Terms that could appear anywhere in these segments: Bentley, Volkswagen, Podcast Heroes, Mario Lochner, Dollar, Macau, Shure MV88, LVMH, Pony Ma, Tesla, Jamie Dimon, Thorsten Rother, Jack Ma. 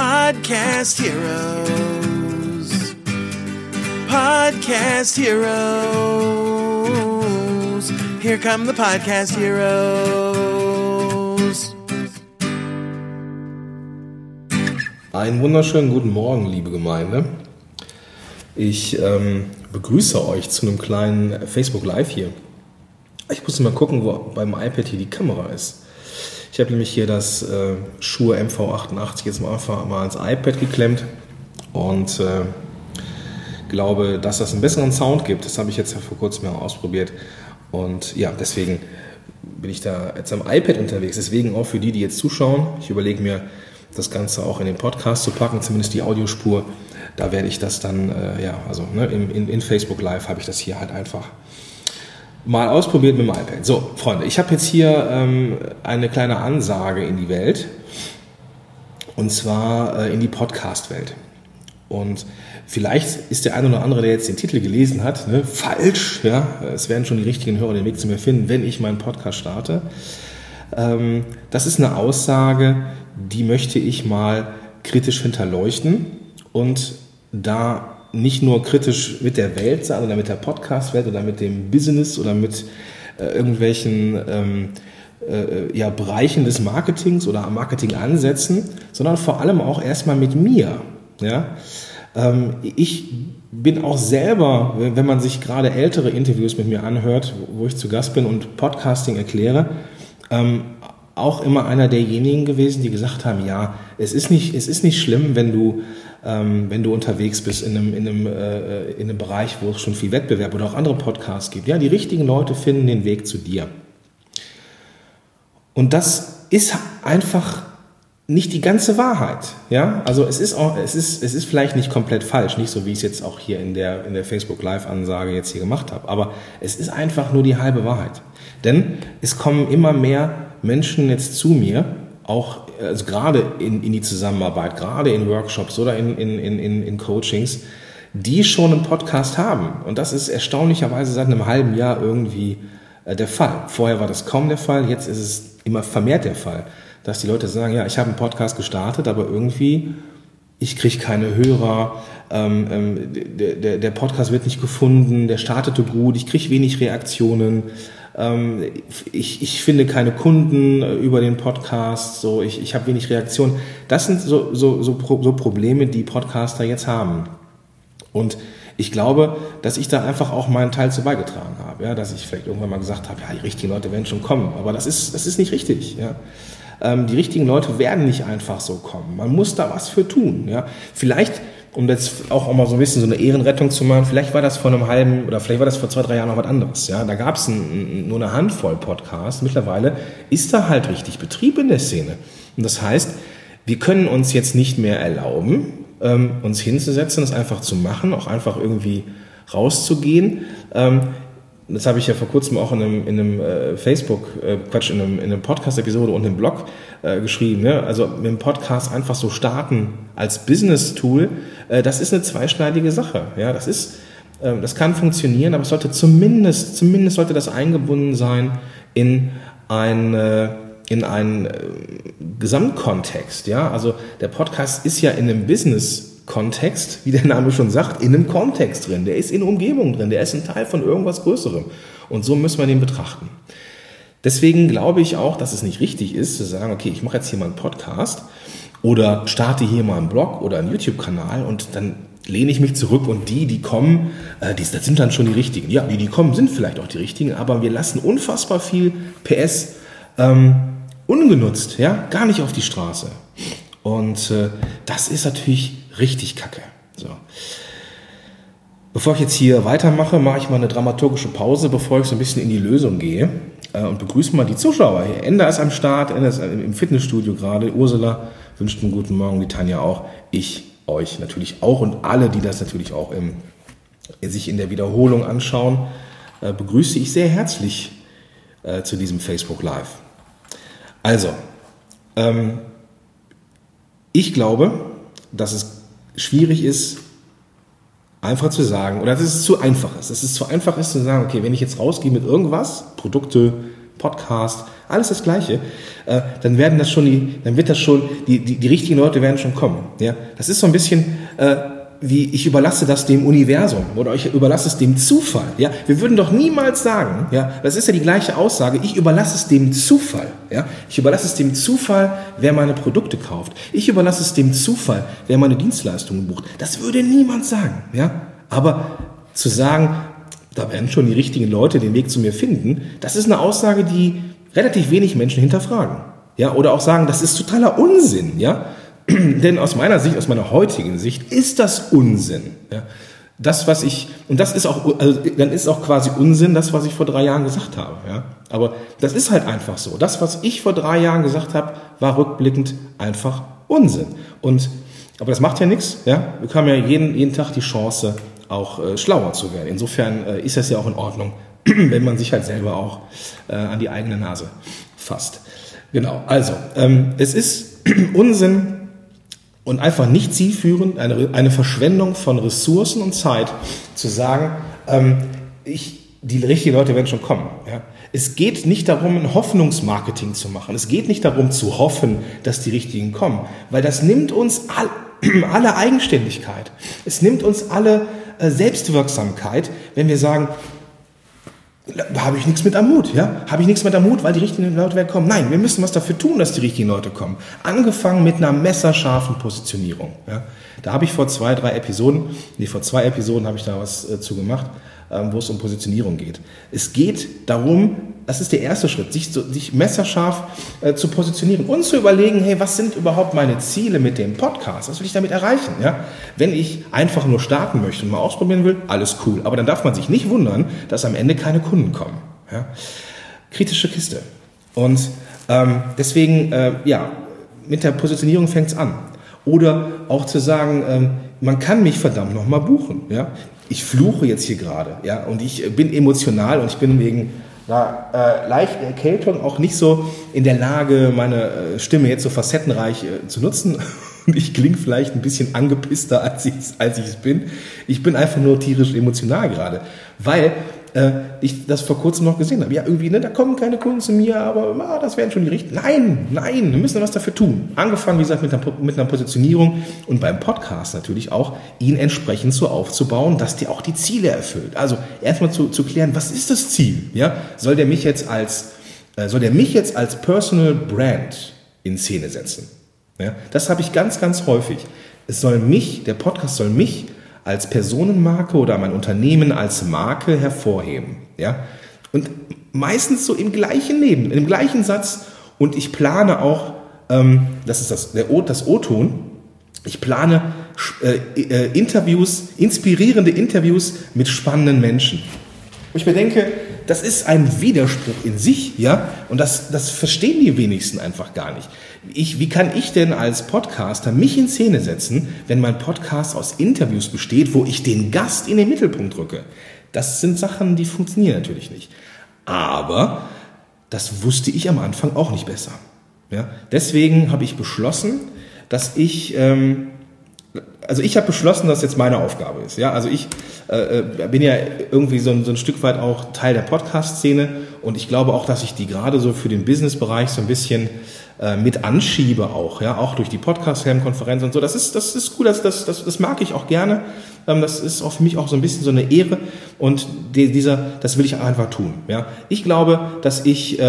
Podcast Heroes. Podcast Heroes. Here come the Podcast Heroes. Einen wunderschönen guten Morgen, liebe Gemeinde. Ich begrüße euch zu einem kleinen Facebook Live hier. Ich musste mal gucken, wo beim iPad hier die Kamera ist. Ich habe nämlich hier das Shure MV88 jetzt mal einfach mal ans iPad geklemmt und glaube, dass das einen besseren Sound gibt. Das habe ich jetzt ja vor kurzem mal ausprobiert. Und ja, deswegen bin ich da jetzt am iPad unterwegs. Deswegen auch für die, die jetzt zuschauen. Ich überlege mir, das Ganze auch in den Podcast zu packen, zumindest die Audiospur. Da werde ich das dann, in Facebook Live habe ich das hier halt einfach mal ausprobiert mit dem iPad. So, Freunde, ich habe jetzt hier eine kleine Ansage in die Welt. Und zwar in die Podcast-Welt. Und vielleicht ist der eine oder andere, der jetzt den Titel gelesen hat, falsch. Ja? Es werden schon die richtigen Hörer den Weg zu mir finden, wenn ich meinen Podcast starte. Das ist eine Aussage, die möchte ich mal kritisch hinterleuchten. Und da nicht nur kritisch mit der Welt sein oder mit der Podcast-Welt oder mit dem Business oder mit irgendwelchen Bereichen des Marketings oder Marketingansätzen, sondern vor allem auch erstmal mit mir. Ja? Ich bin auch selber, wenn man sich gerade ältere Interviews mit mir anhört, wo ich zu Gast bin und Podcasting erkläre, auch immer einer derjenigen gewesen, die gesagt haben, ja, es ist nicht schlimm, wenn du unterwegs bist in einem Bereich, wo es schon viel Wettbewerb oder auch andere Podcasts gibt. Ja, die richtigen Leute finden den Weg zu dir. Und das ist einfach nicht die ganze Wahrheit. Ja, also es ist vielleicht nicht komplett falsch, nicht so wie ich es jetzt auch hier in der Facebook Live-Ansage jetzt hier gemacht habe. Aber es ist einfach nur die halbe Wahrheit, denn es kommen immer mehr Menschen jetzt zu mir, auch also gerade in die Zusammenarbeit, gerade in Workshops oder in Coachings, die schon einen Podcast haben. Und das ist erstaunlicherweise seit einem halben Jahr irgendwie der Fall. Vorher war das kaum der Fall, jetzt ist es immer vermehrt der Fall, dass die Leute sagen, ja, ich habe einen Podcast gestartet, aber irgendwie, ich kriege keine Hörer, der Podcast wird nicht gefunden, der startete gut, ich kriege wenig Reaktionen, ich finde keine Kunden über den Podcast, so ich habe wenig Reaktionen. Das sind so Probleme, die Podcaster jetzt haben. Und ich glaube, dass ich da einfach auch meinen Teil zu beigetragen habe, ja, dass ich vielleicht irgendwann mal gesagt habe, ja, die richtigen Leute werden schon kommen, aber das ist nicht richtig, ja. Die richtigen Leute werden nicht einfach so kommen. Man muss da was für tun, ja. Vielleicht, um jetzt auch mal so ein bisschen so eine Ehrenrettung zu machen, vielleicht war das vor einem halben oder vielleicht war das vor 2-3 Jahren noch was anderes. Ja, da gab es nur eine Handvoll Podcasts. Mittlerweile ist da halt richtig Betrieb in der Szene. Und das heißt, wir können uns jetzt nicht mehr erlauben, uns hinzusetzen, das einfach zu machen, auch einfach irgendwie rauszugehen. Das habe ich ja vor kurzem auch in einem Podcast-Episode und einem Blog geschrieben. Ne? Also mit dem Podcast einfach so starten als Business-Tool, das ist eine zweischneidige Sache. Ja? Das kann funktionieren, aber es sollte zumindest sollte das eingebunden sein in einen Gesamtkontext. Ja? Also der Podcast ist ja in einem Business-Kontext, wie der Name schon sagt, in einem Kontext drin, der ist in Umgebung drin, der ist ein Teil von irgendwas Größerem und so müssen wir den betrachten. Deswegen glaube ich auch, dass es nicht richtig ist, zu sagen, okay, ich mache jetzt hier mal einen Podcast oder starte hier mal einen Blog oder einen YouTube-Kanal und dann lehne ich mich zurück und die kommen, das sind dann schon die Richtigen. Ja, die kommen, sind vielleicht auch die Richtigen, aber wir lassen unfassbar viel PS ungenutzt, ja, gar nicht auf die Straße. Und das ist natürlich richtig kacke. So. Bevor ich jetzt hier weitermache, mache ich mal eine dramaturgische Pause, bevor ich so ein bisschen in die Lösung gehe und begrüße mal die Zuschauer hier. Enda ist am Start, Enda ist im Fitnessstudio gerade. Ursula wünscht einen guten Morgen, die Tanja auch. Ich euch natürlich auch und alle, die das natürlich auch sich in der Wiederholung anschauen, begrüße ich sehr herzlich zu diesem Facebook Live. Also, ich glaube, dass es schwierig ist, einfach zu sagen, oder dass es zu einfach ist. Dass es zu einfach ist zu sagen, okay, wenn ich jetzt rausgehe mit irgendwas, Produkte, Podcast, alles das Gleiche, dann werden das schon die richtigen Leute werden schon kommen. Ja? Das ist so ein bisschen wie ich überlasse das dem Universum oder ich überlasse es dem Zufall. Ja? Wir würden doch niemals sagen, ja, das ist ja die gleiche Aussage, ich überlasse es dem Zufall. Ja? Ich überlasse es dem Zufall, wer meine Produkte kauft. Ich überlasse es dem Zufall, wer meine Dienstleistungen bucht. Das würde niemand sagen. Ja? Aber zu sagen, da werden schon die richtigen Leute den Weg zu mir finden, das ist eine Aussage, die relativ wenig Menschen hinterfragen. Ja? Oder auch sagen, das ist totaler Unsinn. Ja? Denn aus meiner Sicht, aus meiner heutigen Sicht, ist das Unsinn. Ja? Das, was ich, und das ist auch, also, dann ist auch quasi Unsinn, das, was ich vor 3 Jahren gesagt habe. Ja? Aber das ist halt einfach so. Das, was ich vor 3 Jahren gesagt habe, war rückblickend einfach Unsinn. Und, aber das macht ja nichts. Ja? Wir haben ja jeden Tag die Chance, auch schlauer zu werden. Insofern ist das ja auch in Ordnung, wenn man sich halt selber auch an die eigene Nase fasst. Genau, also es ist Unsinn und einfach nicht zielführend, eine Verschwendung von Ressourcen und Zeit zu sagen, die richtigen Leute werden schon kommen. Ja? Es geht nicht darum, ein Hoffnungsmarketing zu machen. Es geht nicht darum, zu hoffen, dass die Richtigen kommen, weil das nimmt uns alle Eigenständigkeit. Es nimmt uns alle Selbstwirksamkeit, wenn wir sagen, da habe ich nichts mit am Mut, ja? Habe ich nichts mit am Mut, weil die richtigen Leute werden kommen. Nein, wir müssen was dafür tun, dass die richtigen Leute kommen. Angefangen mit einer messerscharfen Positionierung. Ja? Da habe ich vor 2 Episoden habe ich da was zu gemacht, wo es um Positionierung geht. Es geht darum, das ist der erste Schritt, sich messerscharf zu positionieren und zu überlegen, hey, was sind überhaupt meine Ziele mit dem Podcast? Was will ich damit erreichen? Ja? Wenn ich einfach nur starten möchte und mal ausprobieren will, alles cool. Aber dann darf man sich nicht wundern, dass am Ende keine Kunden kommen. Ja? Kritische Kiste. Und deswegen, mit der Positionierung fängt es an. Oder auch zu sagen, man kann mich verdammt nochmal buchen. Ja? Ich fluche jetzt hier gerade, ja, und ich bin emotional und ich bin wegen einer leichten Erkältung auch nicht so in der Lage, meine Stimme jetzt so facettenreich zu nutzen. Und ich klinge vielleicht ein bisschen angepisster, als ich es bin. Ich bin einfach nur tierisch emotional gerade, weil ich das vor kurzem noch gesehen habe. Ja, irgendwie, da kommen keine Kunden zu mir, aber das werden schon die Richtigen. Nein, wir müssen was dafür tun. Angefangen, wie gesagt, mit einer Positionierung und beim Podcast natürlich auch, ihn entsprechend so aufzubauen, dass der auch die Ziele erfüllt. Also erstmal zu klären, was ist das Ziel? Ja? Soll der mich jetzt als Personal Brand in Szene setzen? Ja? Das habe ich ganz, ganz häufig. Der Podcast soll mich als Personenmarke oder mein Unternehmen als Marke hervorheben. Ja? Und meistens so im gleichen Satz. Und ich plane auch, das ist das O-Ton, ich plane inspirierende Interviews mit spannenden Menschen. Und ich bedenke, das ist ein Widerspruch in sich, ja, und das verstehen die wenigsten einfach gar nicht. Wie kann ich denn als Podcaster mich in Szene setzen, wenn mein Podcast aus Interviews besteht, wo ich den Gast in den Mittelpunkt rücke? Das sind Sachen, die funktionieren natürlich nicht. Aber das wusste ich am Anfang auch nicht besser. Ja? Deswegen habe ich beschlossen, dass jetzt meine Aufgabe ist. Ja? Also ich bin ja irgendwie so ein Stück weit auch Teil der Podcast-Szene und ich glaube auch, dass ich die gerade so für den Business-Bereich so ein bisschen mit anschiebe auch. Ja? Auch durch die Podcast-Helm-Konferenz und so. Das ist cool, das mag ich auch gerne. Das ist auch für mich auch so ein bisschen so eine Ehre und das will ich einfach tun. Ja? Ich glaube, dass ich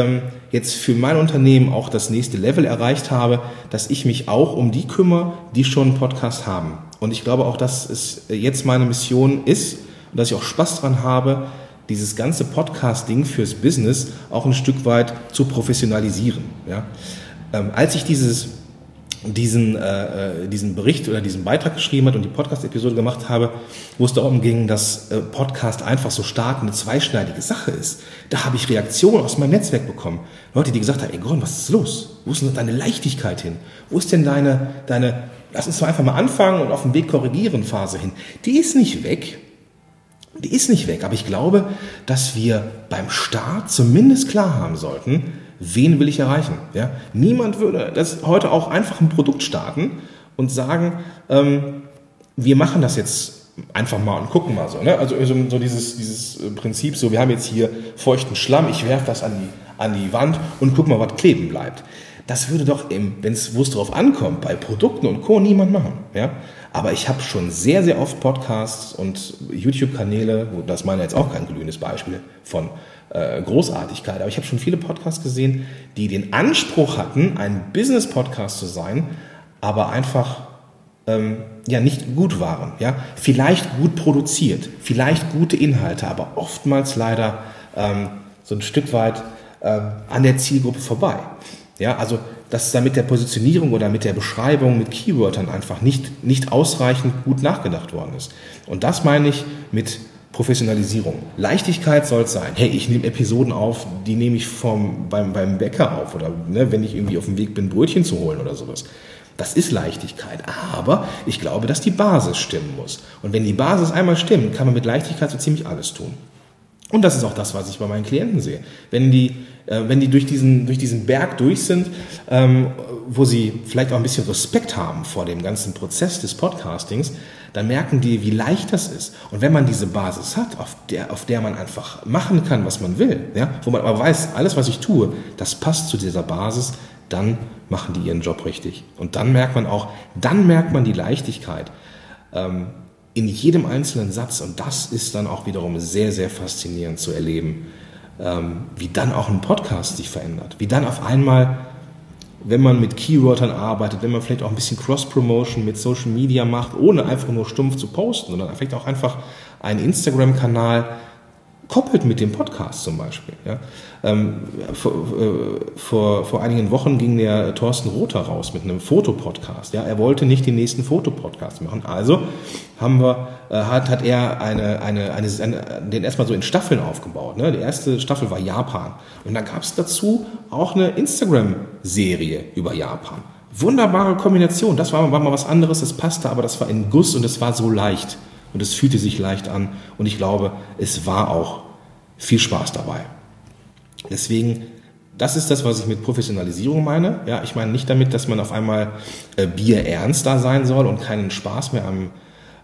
jetzt für mein Unternehmen auch das nächste Level erreicht habe, dass ich mich auch um die kümmere, die schon einen Podcast haben. Und ich glaube auch, dass es jetzt meine Mission ist und dass ich auch Spaß dran habe, dieses ganze Podcast-Ding fürs Business auch ein Stück weit zu professionalisieren. Ja? Als ich diesen Bericht oder diesen Beitrag geschrieben hat und die Podcast-Episode gemacht habe, wo es darum ging, dass Podcast einfach so stark eine zweischneidige Sache ist. Da habe ich Reaktionen aus meinem Netzwerk bekommen. Leute, die gesagt haben, ey Gordon, was ist los? Wo ist denn deine Leichtigkeit hin? Wo ist denn deine lass uns doch einfach mal anfangen und auf dem Weg korrigieren Phase hin? Die ist nicht weg, aber ich glaube, dass wir beim Start zumindest klar haben sollten, wen will ich erreichen? Ja? Niemand würde das heute auch einfach ein Produkt starten und sagen, wir machen das jetzt einfach mal und gucken mal so. Ne? Also so dieses Prinzip, so wir haben jetzt hier feuchten Schlamm, ich werfe das an die an die Wand und guck mal, was kleben bleibt. Das würde doch, wenn es wo es drauf ankommt, bei Produkten und Co. niemand machen. Ja? Aber ich habe schon sehr, sehr oft Podcasts und YouTube-Kanäle, das meine jetzt auch kein glühendes Beispiel von Großartigkeit, aber ich habe schon viele Podcasts gesehen, die den Anspruch hatten, ein Business-Podcast zu sein, aber einfach nicht gut waren. Ja? Vielleicht gut produziert, vielleicht gute Inhalte, aber oftmals leider so ein Stück weit an der Zielgruppe vorbei. Ja, also das ist da mit der Positionierung oder mit der Beschreibung, mit Keywörtern einfach nicht ausreichend gut nachgedacht worden ist. Und das meine ich mit Professionalisierung. Leichtigkeit soll es sein. Hey, ich nehme Episoden auf, die nehme ich beim Bäcker auf oder wenn ich irgendwie auf dem Weg bin, Brötchen zu holen oder sowas. Das ist Leichtigkeit, aber ich glaube, dass die Basis stimmen muss. Und wenn die Basis einmal stimmt, kann man mit Leichtigkeit so ziemlich alles tun. Und das ist auch das, was ich bei meinen Klienten sehe. Wenn die durch diesen Berg durch sind, wo sie vielleicht auch ein bisschen Respekt haben vor dem ganzen Prozess des Podcastings, dann merken die, wie leicht das ist. Und wenn man diese Basis hat, auf der man einfach machen kann, was man will, ja, wo man aber weiß, alles, was ich tue, das passt zu dieser Basis, dann machen die ihren Job richtig. Und dann merkt man die Leichtigkeit. In jedem einzelnen Satz, und das ist dann auch wiederum sehr, sehr faszinierend zu erleben, wie dann auch ein Podcast sich verändert. Wie dann auf einmal, wenn man mit Keywörtern arbeitet, wenn man vielleicht auch ein bisschen Cross-Promotion mit Social Media macht, ohne einfach nur stumpf zu posten, sondern vielleicht auch einfach einen Instagram-Kanal koppelt mit dem Podcast zum Beispiel. Ja? Vor einigen Wochen ging der Thorsten Rother raus mit einem Fotopodcast. Ja? Er wollte nicht den nächsten Fotopodcast machen. Also hat er den erstmal so in Staffeln aufgebaut. Ne? Die erste Staffel war Japan. Und dann gab es dazu auch eine Instagram-Serie über Japan. Wunderbare Kombination. Das war mal was anderes, das passte, aber das war in Guss und es war so leicht. Und es fühlte sich leicht an und ich glaube, es war auch viel Spaß dabei. Deswegen, das ist das, was ich mit Professionalisierung meine. Ja, ich meine nicht damit, dass man auf einmal bierernster sein soll und keinen Spaß mehr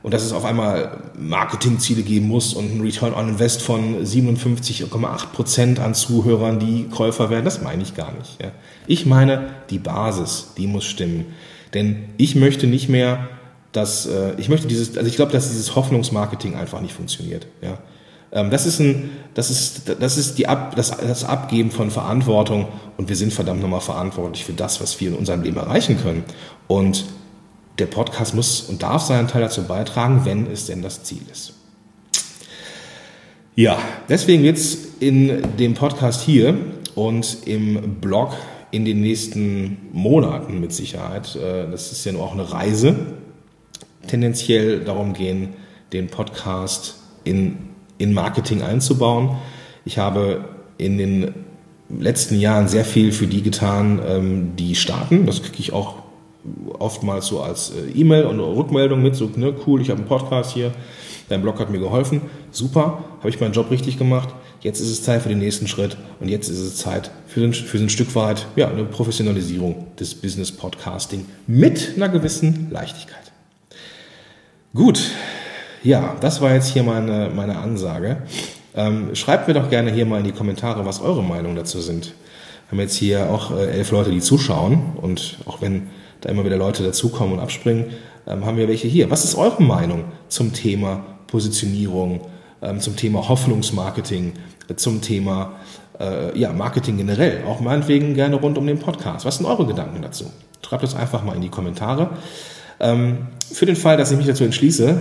und dass es auf einmal Marketingziele geben muss und einen Return on Invest von 57,8% an Zuhörern, die Käufer werden. Das meine ich gar nicht. Ja. Ich meine, die Basis, die muss stimmen. Denn ich möchte nicht mehr... ich glaube, dass dieses Hoffnungsmarketing einfach nicht funktioniert. Ja? Das Abgeben von Verantwortung und wir sind verdammt nochmal verantwortlich für das, was wir in unserem Leben erreichen können. Und der Podcast muss und darf seinen Teil dazu beitragen, wenn es denn das Ziel ist. Ja, deswegen wird es in dem Podcast hier und im Blog in den nächsten Monaten mit Sicherheit, das ist ja nur auch eine Reise, tendenziell darum gehen, den Podcast in Marketing einzubauen. Ich habe in den letzten Jahren sehr viel für die getan, die starten. Das kriege ich auch oftmals so als E-Mail und Rückmeldung mit. So, ne, cool, ich habe einen Podcast hier, dein Blog hat mir geholfen. Super, habe ich meinen Job richtig gemacht. Jetzt ist es Zeit für den nächsten Schritt und jetzt ist es Zeit für ein Stück weit eine Professionalisierung des Business Podcasting mit einer gewissen Leichtigkeit. Gut, ja, das war jetzt hier meine Ansage. Schreibt mir doch gerne hier mal in die Kommentare, was eure Meinung dazu sind. Wir haben jetzt hier auch 11 Leute, die zuschauen und auch wenn da immer wieder Leute dazukommen und abspringen, haben wir welche hier. Was ist eure Meinung zum Thema Positionierung, zum Thema Hoffnungsmarketing, zum Thema Marketing generell? Auch meinetwegen gerne rund um den Podcast. Was sind eure Gedanken dazu? Schreibt es einfach mal in die Kommentare. Für den Fall, dass ich mich dazu entschließe,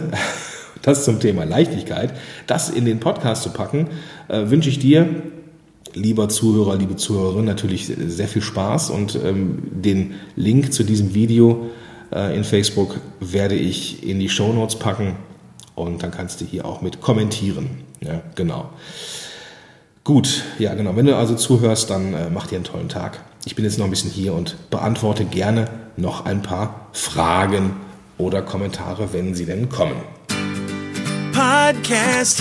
das zum Thema Leichtigkeit, das in den Podcast zu packen, wünsche ich dir, lieber Zuhörer, liebe Zuhörerin, natürlich sehr viel Spaß und den Link zu diesem Video in Facebook werde ich in die Shownotes packen und dann kannst du hier auch mit kommentieren. Ja, genau. Gut, ja genau, wenn du also zuhörst, dann mach dir einen tollen Tag. Ich bin jetzt noch ein bisschen hier und beantworte gerne noch ein paar Fragen oder Kommentare, wenn sie denn kommen. Podcast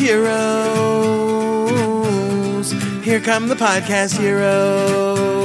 Heroes, here come the Podcast Heroes.